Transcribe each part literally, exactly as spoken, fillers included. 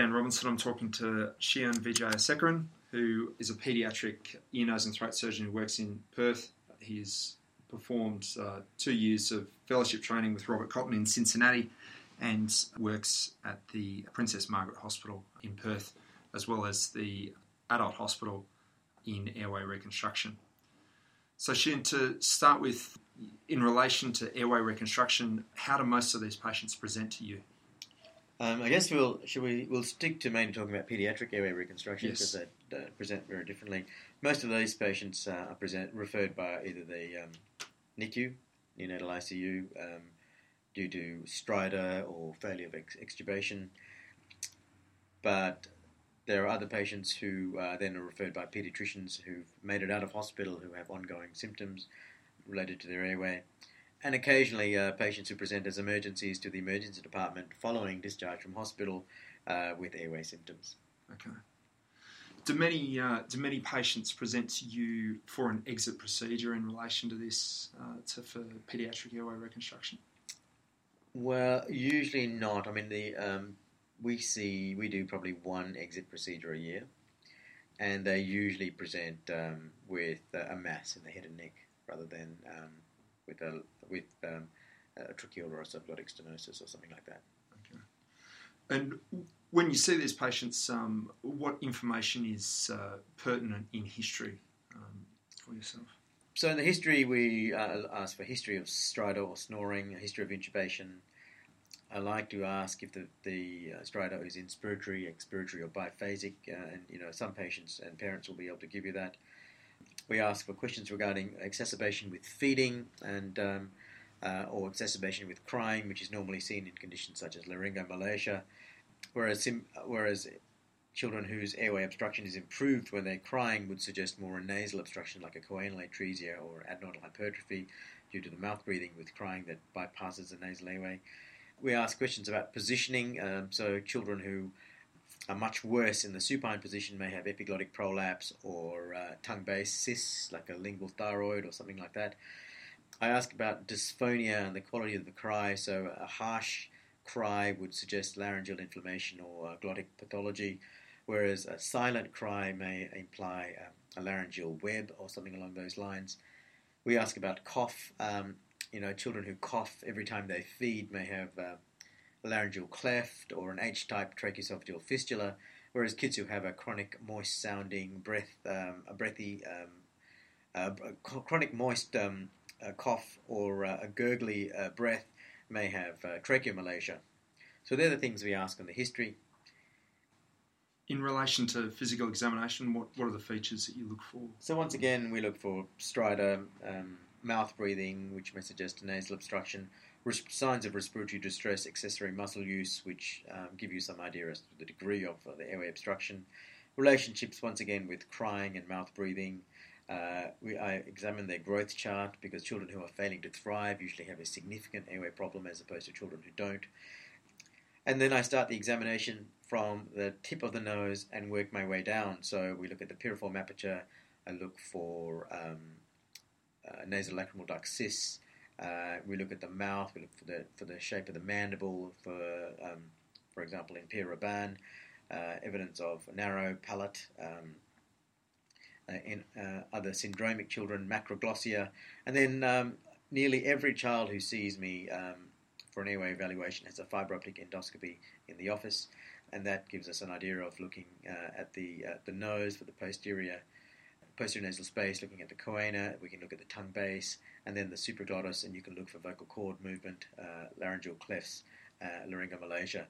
Dan Robinson. I'm talking to Shyan Vijayasekaran, who is a paediatric ear, nose and throat surgeon who works in Perth. He's performed uh, two years of fellowship training with Robert Cotton in Cincinnati and works at the Princess Margaret Hospital in Perth, as well as the adult hospital in airway reconstruction. So Shyan, to start with, in relation to airway reconstruction, how do most of these patients present to you? Um, I guess we'll should we we'll stick to mainly talking about paediatric airway reconstruction because yes. they uh, present very differently. Most of these patients uh, are present referred by either the um, N I C U, neonatal I C U, um, due to stridor or failure of ex- extubation. But there are other patients who uh, then are referred by paediatricians who've made it out of hospital who have ongoing symptoms related to their airway. And occasionally uh, patients who present as emergencies to the emergency department following discharge from hospital uh, with airway symptoms. Okay. Do many uh, do many patients present to you for an exit procedure in relation to this, uh, to, for paediatric airway reconstruction? Well, usually not. I mean, the um, we see, we do probably one exit procedure a year, and they usually present um, with a mass in the head and neck rather than... Um, with a with um, a tracheal or a subglottic stenosis or something like that. Okay. And when you see these patients, um, what information is uh, pertinent in history um, for yourself? So in the history, we uh, ask for history of stridor or snoring, a history of intubation. I like to ask if the, the uh, stridor is inspiratory, expiratory, or biphasic, uh, and you know some patients and parents will be able to give you that. We ask for questions regarding exacerbation with feeding and um, uh, or exacerbation with crying, which is normally seen in conditions such as laryngomalacia, whereas sim- whereas children whose airway obstruction is improved when they're crying would suggest more a nasal obstruction like a choanal atresia or adenoidal hypertrophy due to the mouth breathing with crying that bypasses the nasal airway. We ask questions about positioning, um, so children who are much worse in the supine position may have epiglottic prolapse or uh, tongue-based cysts like a lingual thyroid or something like that. I ask about dysphonia and the quality of the cry, so a harsh cry would suggest laryngeal inflammation or uh, glottic pathology, whereas a silent cry may imply um, a laryngeal web or something along those lines. We ask about cough. Um, you know, children who cough every time they feed may have... Uh, laryngeal cleft or an H-type tracheoesophageal fistula, whereas kids who have a chronic moist-sounding breath, um, a breathy, um, uh, chronic moist um, a cough or uh, a gurgly uh, breath may have uh, tracheomalacia. So they're the things we ask in the history. In relation to physical examination, what, what are the features that you look for? So once again, we look for stridor, um, mouth breathing, which may suggest a nasal obstruction, signs of respiratory distress, accessory muscle use, which um, give you some idea as to the degree of uh, the airway obstruction. Relationships, once again, with crying and mouth breathing. Uh, we, I examine their growth chart because children who are failing to thrive usually have a significant airway problem as opposed to children who don't. And then I start the examination from the tip of the nose and work my way down. So we look at the piriform aperture. I look for um, uh, nasolacrimal duct cysts. Uh, we look at the mouth, we look for the for the shape of the mandible, for um, for example in Pierre Robin, uh, evidence of narrow palate. Um, uh, in uh, other syndromic children, macroglossia. And then um, nearly every child who sees me um, for an airway evaluation has a fiberoptic endoscopy in the office, and that gives us an idea of looking uh, at the uh, the nose for the posterior posterior nasal space, looking at the choana, we can look at the tongue base, and then the supraglottis, and you can look for vocal cord movement, uh, laryngeal clefts, uh, laryngomalacia.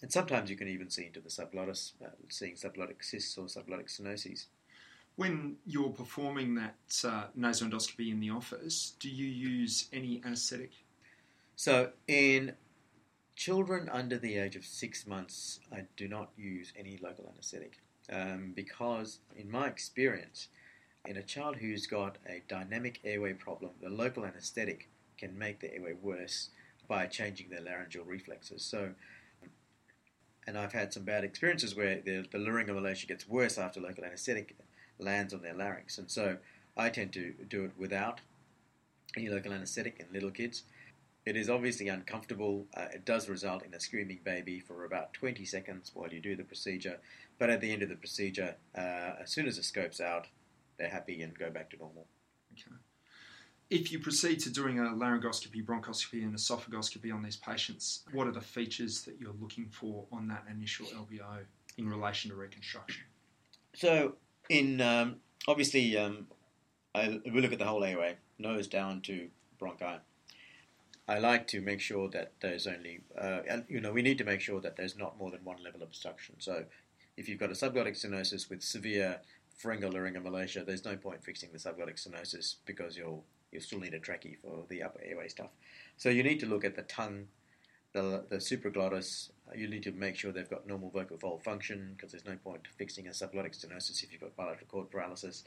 And sometimes you can even see into the subglottis, uh, seeing subglottic cysts or subglottic stenoses. When you're performing that uh, nasal endoscopy in the office, do you use any anaesthetic? So in children under the age of six months, I do not use any local anaesthetic. Um, because in my experience, in a child who's got a dynamic airway problem, the local anaesthetic can make the airway worse by changing their laryngeal reflexes. So, and I've had some bad experiences where the, the laryngomalacia gets worse after local anaesthetic lands on their larynx. And so I tend to do it without any local anaesthetic in little kids. It is obviously uncomfortable. Uh, it does result in a screaming baby for about twenty seconds while you do the procedure. But at the end of the procedure, uh, as soon as the scope's out, they're happy and go back to normal. Okay. If you proceed to doing a laryngoscopy, bronchoscopy and esophagoscopy on these patients, what are the features that you're looking for on that initial L B O in relation to reconstruction? So, in um, obviously, um, I, we look at the whole A O A, nose down to bronchi. I like to make sure that there's only, uh, you know, we need to make sure that there's not more than one level of obstruction. So if you've got a subglottic stenosis with severe pharyngolaryngoalacia, there's no point fixing the subglottic stenosis because you'll, you'll still need a trachea for the upper airway stuff. So you need to look at the tongue, the, the supraglottis. You need to make sure they've got normal vocal fold function because there's no point fixing a subglottic stenosis if you've got bilateral cord paralysis.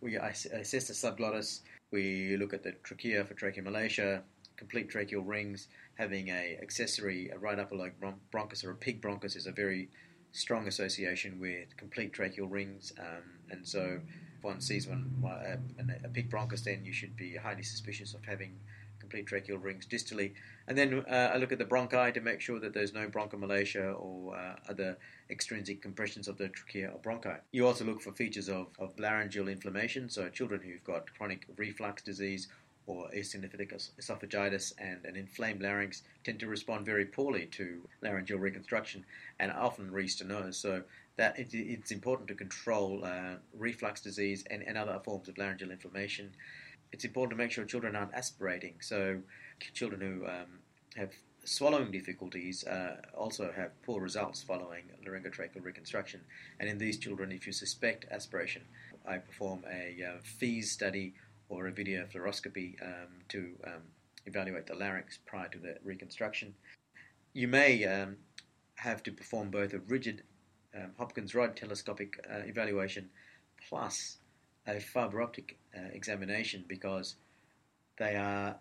We ass- assess the subglottis. We look at the trachea for tracheomalacia, complete tracheal rings. Having a accessory, a right upper lobe bron- bronchus or a pig bronchus is a very strong association with complete tracheal rings, um, and so if one sees one, uh, a pig bronchus, then you should be highly suspicious of having complete tracheal rings distally. And then uh, I look at the bronchi to make sure that there's no bronchomalacia or uh, other extrinsic compressions of the trachea or bronchi. You also look for features of, of laryngeal inflammation, so children who've got chronic reflux disease or eosinophilic esophagitis and an inflamed larynx tend to respond very poorly to laryngeal reconstruction and often re-stenose. So that it, it's important to control uh, reflux disease and, and other forms of laryngeal inflammation. It's important to make sure children aren't aspirating. So children who um, have swallowing difficulties uh, also have poor results following laryngotracheal reconstruction. And in these children, if you suspect aspiration, I perform a uh, F E E S study or a video fluoroscopy um, to um, evaluate the larynx prior to the reconstruction. You may um, have to perform both a rigid um, Hopkins rod telescopic uh, evaluation plus a fibre optic uh, examination because they are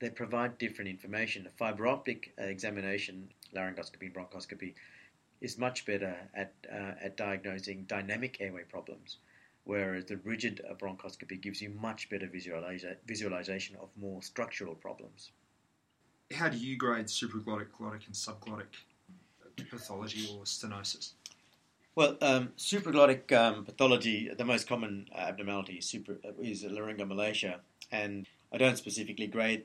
they provide different information. A fibre optic uh, examination, laryngoscopy and bronchoscopy, is much better at uh, at diagnosing dynamic airway problems, whereas the rigid bronchoscopy gives you much better visualiza- visualization of more structural problems. How do you grade supraglottic, glottic and subglottic pathology or stenosis? Well, um, supraglottic um, pathology, the most common abnormality is, super, is laryngomalacia, and I don't specifically grade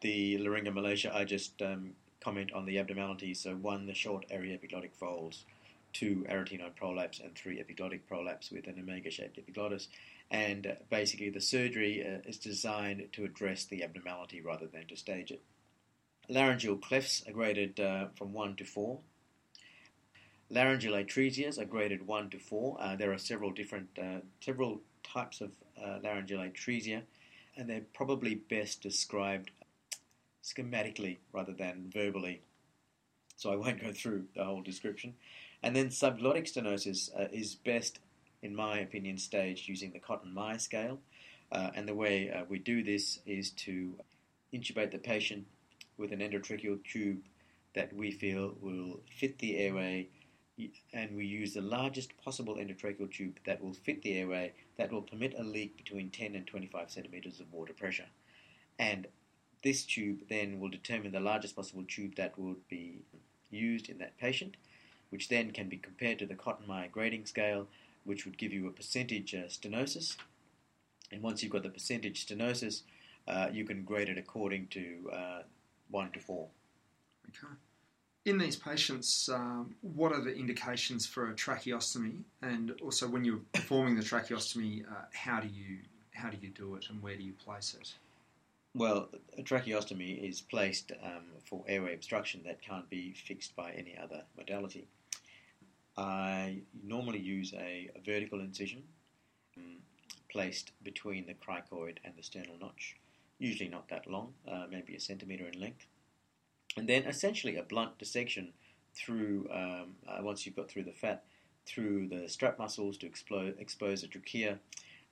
the laryngomalacia, I just um, comment on the abnormalities. So one, the short area epiglottic folds, two arytenoid prolapse, and three epiglottic prolapse with an omega-shaped epiglottis. And uh, basically the surgery uh, is designed to address the abnormality rather than to stage it. Laryngeal clefts are graded uh, from one to four. Laryngeal atresias are graded one to four. Uh, there are several different, uh, several types of uh, laryngeal atresia, and they're probably best described schematically rather than verbally. So I won't go through the whole description. And then subglottic stenosis uh, is best, in my opinion, staged using the Cotton-Myer scale. Uh, and the way uh, we do this is to intubate the patient with an endotracheal tube that we feel will fit the airway. And we use the largest possible endotracheal tube that will fit the airway that will permit a leak between ten and twenty-five centimetres of water pressure. And this tube then will determine the largest possible tube that would be used in that patient, which then can be compared to the Cotton-Myer grading scale, which would give you a percentage uh, stenosis. And once you've got the percentage stenosis, uh, you can grade it according to uh, one to four. Okay. In these patients, um, what are the indications for a tracheostomy? And also, when you're performing the tracheostomy, uh, how do you how do you do it and where do you place it? Well, a tracheostomy is placed um, for airway obstruction that can't be fixed by any other modality. I normally use a, a vertical incision um, placed between the cricoid and the sternal notch, usually not that long, uh, maybe a centimetre in length, and then essentially a blunt dissection through, um, uh, once you've got through the fat, through the strap muscles to expo- expose the trachea,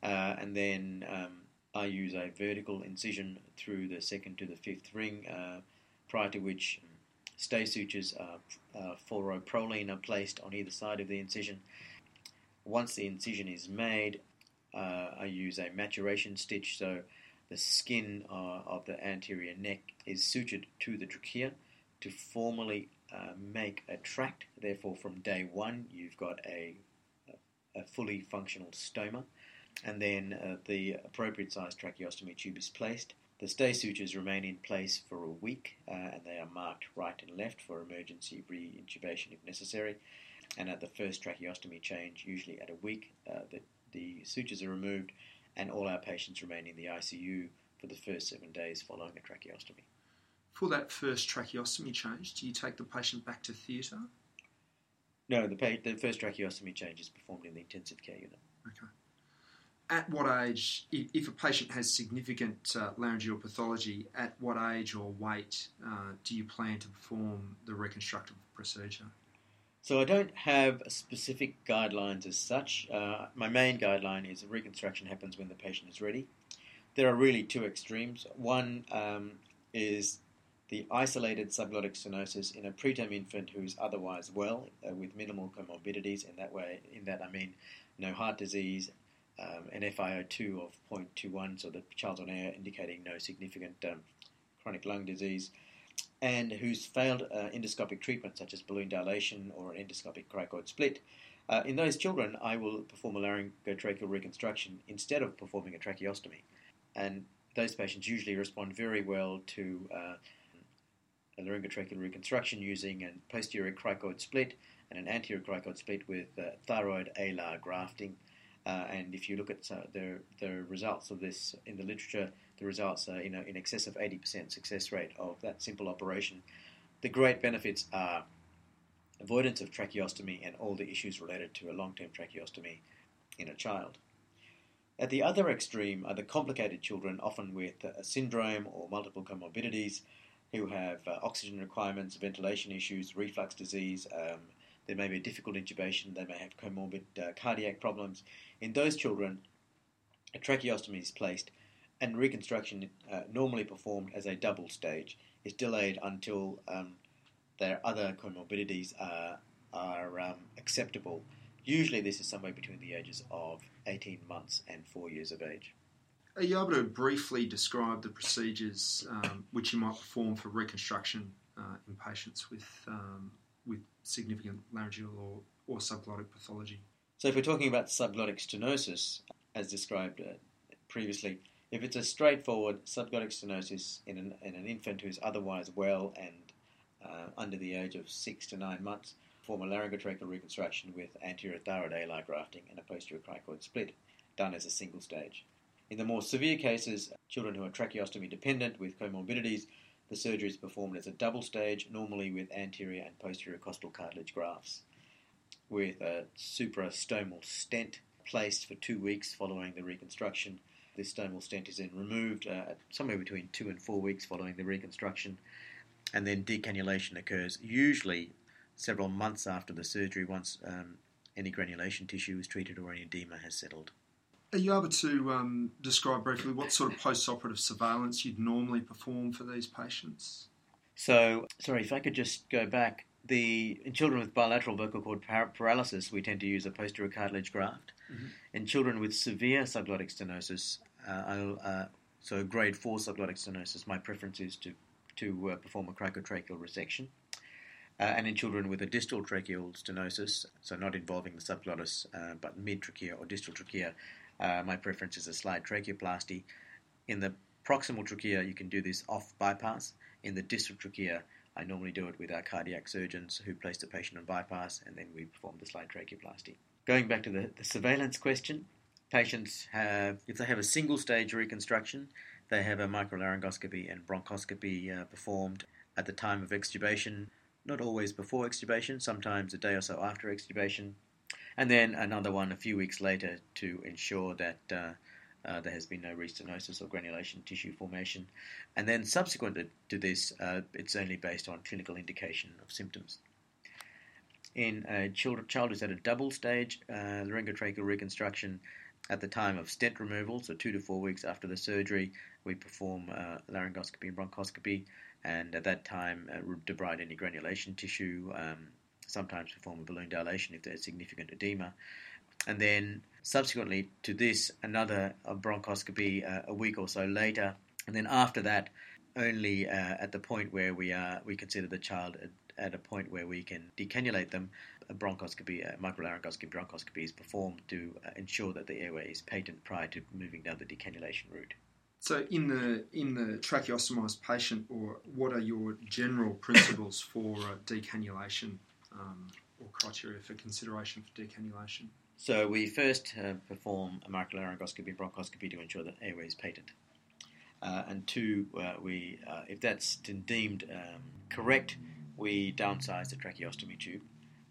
uh, and then um, I use a vertical incision through the second to the fifth ring, uh, prior to which stay sutures, uh, uh, fluoroproline are placed on either side of the incision. Once the incision is made, uh, I use a maturation stitch, so The skin uh, of the anterior neck is sutured to the trachea to formally uh, make a tract. Therefore, from day one, you've got a, a fully functional stoma. And then uh, the appropriate size tracheostomy tube is placed. The stay sutures remain in place for a week, uh, and they are marked right and left for emergency re-intubation if necessary. And at the first tracheostomy change, usually at a week, uh, the, the sutures are removed, and all our patients remain in the I C U for the first seven days following a tracheostomy. For that first tracheostomy change, do you take the patient back to theatre? No, the, pa- the first tracheostomy change is performed in the intensive care unit. Okay. At what age, if a patient has significant uh, laryngeal pathology, at what age or weight uh, do you plan to perform the reconstructive procedure? So I don't have specific guidelines as such. Uh, my main guideline is reconstruction happens when the patient is ready. There are really two extremes. One um, is the isolated subglottic stenosis in a preterm infant who is otherwise well, uh, with minimal comorbidities. In that way, in that I mean no heart disease, um, an F i O two of zero point two one, so the child's on air, indicating no significant um, chronic lung disease, and who's failed uh, endoscopic treatment such as balloon dilation or an endoscopic cricoid split. Uh, in those children, I will perform a laryngotracheal reconstruction instead of performing a tracheostomy. And those patients usually respond very well to uh, a laryngotracheal reconstruction using a posterior cricoid split and an anterior cricoid split with uh, thyroid alar grafting. Uh, and if you look at uh, the, the results of this in the literature, the results are, you know, in excess of eighty percent success rate of that simple operation. The great benefits are avoidance of tracheostomy and all the issues related to a long-term tracheostomy in a child. At the other extreme are the complicated children, often with a syndrome or multiple comorbidities, who have uh, oxygen requirements, ventilation issues, reflux disease. Um, there may be a difficult intubation. They may have comorbid uh, cardiac problems. In those children, a tracheostomy is placed, and reconstruction, uh, normally performed as a double stage, is delayed until um, their other comorbidities are, are um, acceptable. Usually this is somewhere between the ages of eighteen months and four years of age. Are you able to briefly describe the procedures um, which you might perform for reconstruction uh, in patients with, um, with significant laryngeal or, or subglottic pathology? So if we're talking about subglottic stenosis, as described uh, previously, if it's a straightforward subglottic stenosis in an, in an infant who is otherwise well and uh, under the age of six to nine months, perform a laryngotracheal reconstruction with anterior thyroid alar grafting and a posterior cricoid split, done as a single stage. In the more severe cases, children who are tracheostomy dependent with comorbidities, the surgery is performed as a double stage, normally with anterior and posterior costal cartilage grafts, with a suprastomal stent placed for two weeks following the reconstruction. This stomal stent is then removed uh, somewhere between two and four weeks following the reconstruction, and then decannulation occurs usually several months after the surgery once um, any granulation tissue is treated or any edema has settled. Are you able to um, describe briefly what sort of post-operative surveillance you'd normally perform for these patients? So, sorry, if I could just go back. The, in children with bilateral vocal cord par- paralysis, we tend to use a posterior cartilage graft. Mm-hmm. In children with severe subglottic stenosis, uh, uh, so grade four subglottic stenosis, my preference is to, to uh, perform a cricotracheal resection. Uh, and in children with a distal tracheal stenosis, so not involving the subglottis, uh, but mid-trachea or distal trachea, uh, my preference is a slide tracheoplasty. In the proximal trachea, you can do this off bypass. In the distal trachea, I normally do it with our cardiac surgeons who place the patient on bypass, and then we perform the slide tracheoplasty. Going back to the, the surveillance question, patients have, if they have a single-stage reconstruction, they have a microlaryngoscopy and bronchoscopy uh, performed at the time of extubation, not always before extubation, sometimes a day or so after extubation, and then another one a few weeks later to ensure that uh, Uh, there has been no restenosis or granulation tissue formation. And then subsequent to this, uh, it's only based on clinical indication of symptoms. In a child, child who's had a double-stage uh, laryngotracheal reconstruction, at the time of stent removal, so two to four weeks after the surgery, we perform uh, laryngoscopy and bronchoscopy, and at that time uh, debride any granulation tissue, um, sometimes perform a balloon dilation if there's significant edema. And then Subsequently to this, another bronchoscopy uh, a week or so later, and then after that, only uh, at the point where we are, we consider the child at, at a point where we can decannulate them, a bronchoscopy, a microlaryngoscopy, bronchoscopy is performed to uh, ensure that the airway is patent prior to moving down the decannulation route. So in the in the tracheostomised patient, or what are your general principles for uh, decannulation um, or criteria for consideration for decannulation? So we first uh, perform a microlaryngoscopy, bronchoscopy to ensure that airway is patent. Uh, and two, uh, we uh, if that's deemed um, correct, we downsize the tracheostomy tube.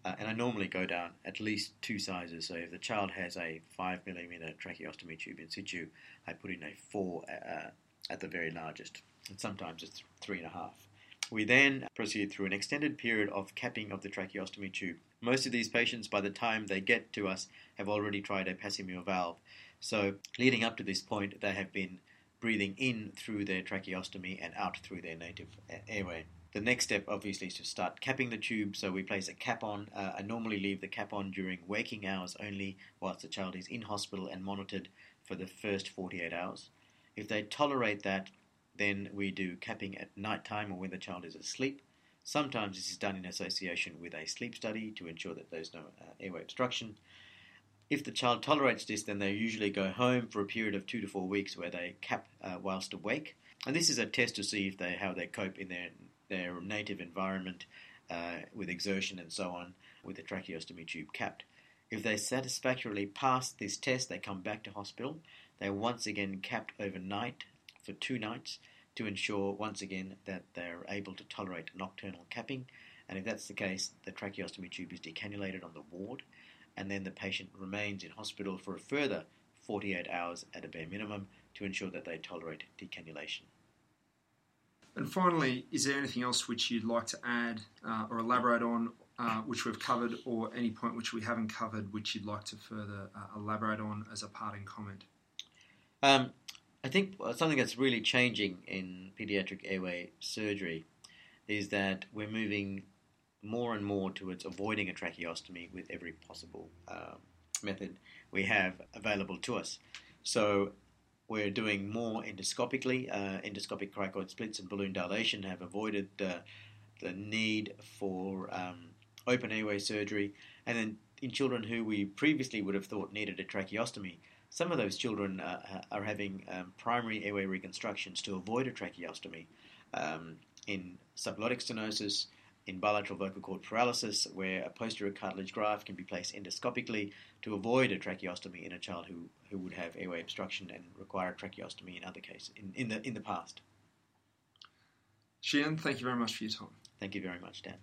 Uh, and I normally go down at least two sizes. So if the child has a five millimeter tracheostomy tube in situ, I put in a four uh, at the very largest. And sometimes it's three and a half. We then proceed through an extended period of capping of the tracheostomy tube. Most of these patients, by the time they get to us, have already tried a Passy-Muir valve. So leading up to this point, they have been breathing in through their tracheostomy and out through their native airway. The next step, obviously, is to start capping the tube, so we place a cap on. Uh, I normally leave the cap on during waking hours only, whilst the child is in hospital and monitored for the first forty-eight hours. If they tolerate that, then we do capping at night time or when the child is asleep. Sometimes this is done in association with a sleep study to ensure that there's no uh, airway obstruction. If the child tolerates this, then they usually go home for a period of two to four weeks where they cap uh, whilst awake. And this is a test to see if they how they cope in their their native environment uh, with exertion and so on, with the tracheostomy tube capped. If they satisfactorily pass this test, they come back to hospital. They're once again capped overnight for two nights to ensure once again that they're able to tolerate nocturnal capping. And if that's the case, the tracheostomy tube is decannulated on the ward, and then the patient remains in hospital for a further forty-eight hours at a bare minimum to ensure that they tolerate decannulation. And finally, is there anything else which you'd like to add uh, or elaborate on, uh, which we've covered, or any point which we haven't covered, which you'd like to further uh, elaborate on as a parting comment? Um, I think something that's really changing in paediatric airway surgery is that we're moving more and more towards avoiding a tracheostomy with every possible um, method we have available to us. So we're doing more endoscopically. Uh, endoscopic cricoid splits and balloon dilation have avoided uh, the need for um, open airway surgery. And then in children who we previously would have thought needed a tracheostomy, some of those children uh, are having um, primary airway reconstructions to avoid a tracheostomy um, in subglottic stenosis, in bilateral vocal cord paralysis, where a posterior cartilage graft can be placed endoscopically to avoid a tracheostomy in a child who, who would have airway obstruction and require a tracheostomy in other cases, in, in the in the past. Shyan, thank you very much for your time. Thank you very much, Dan.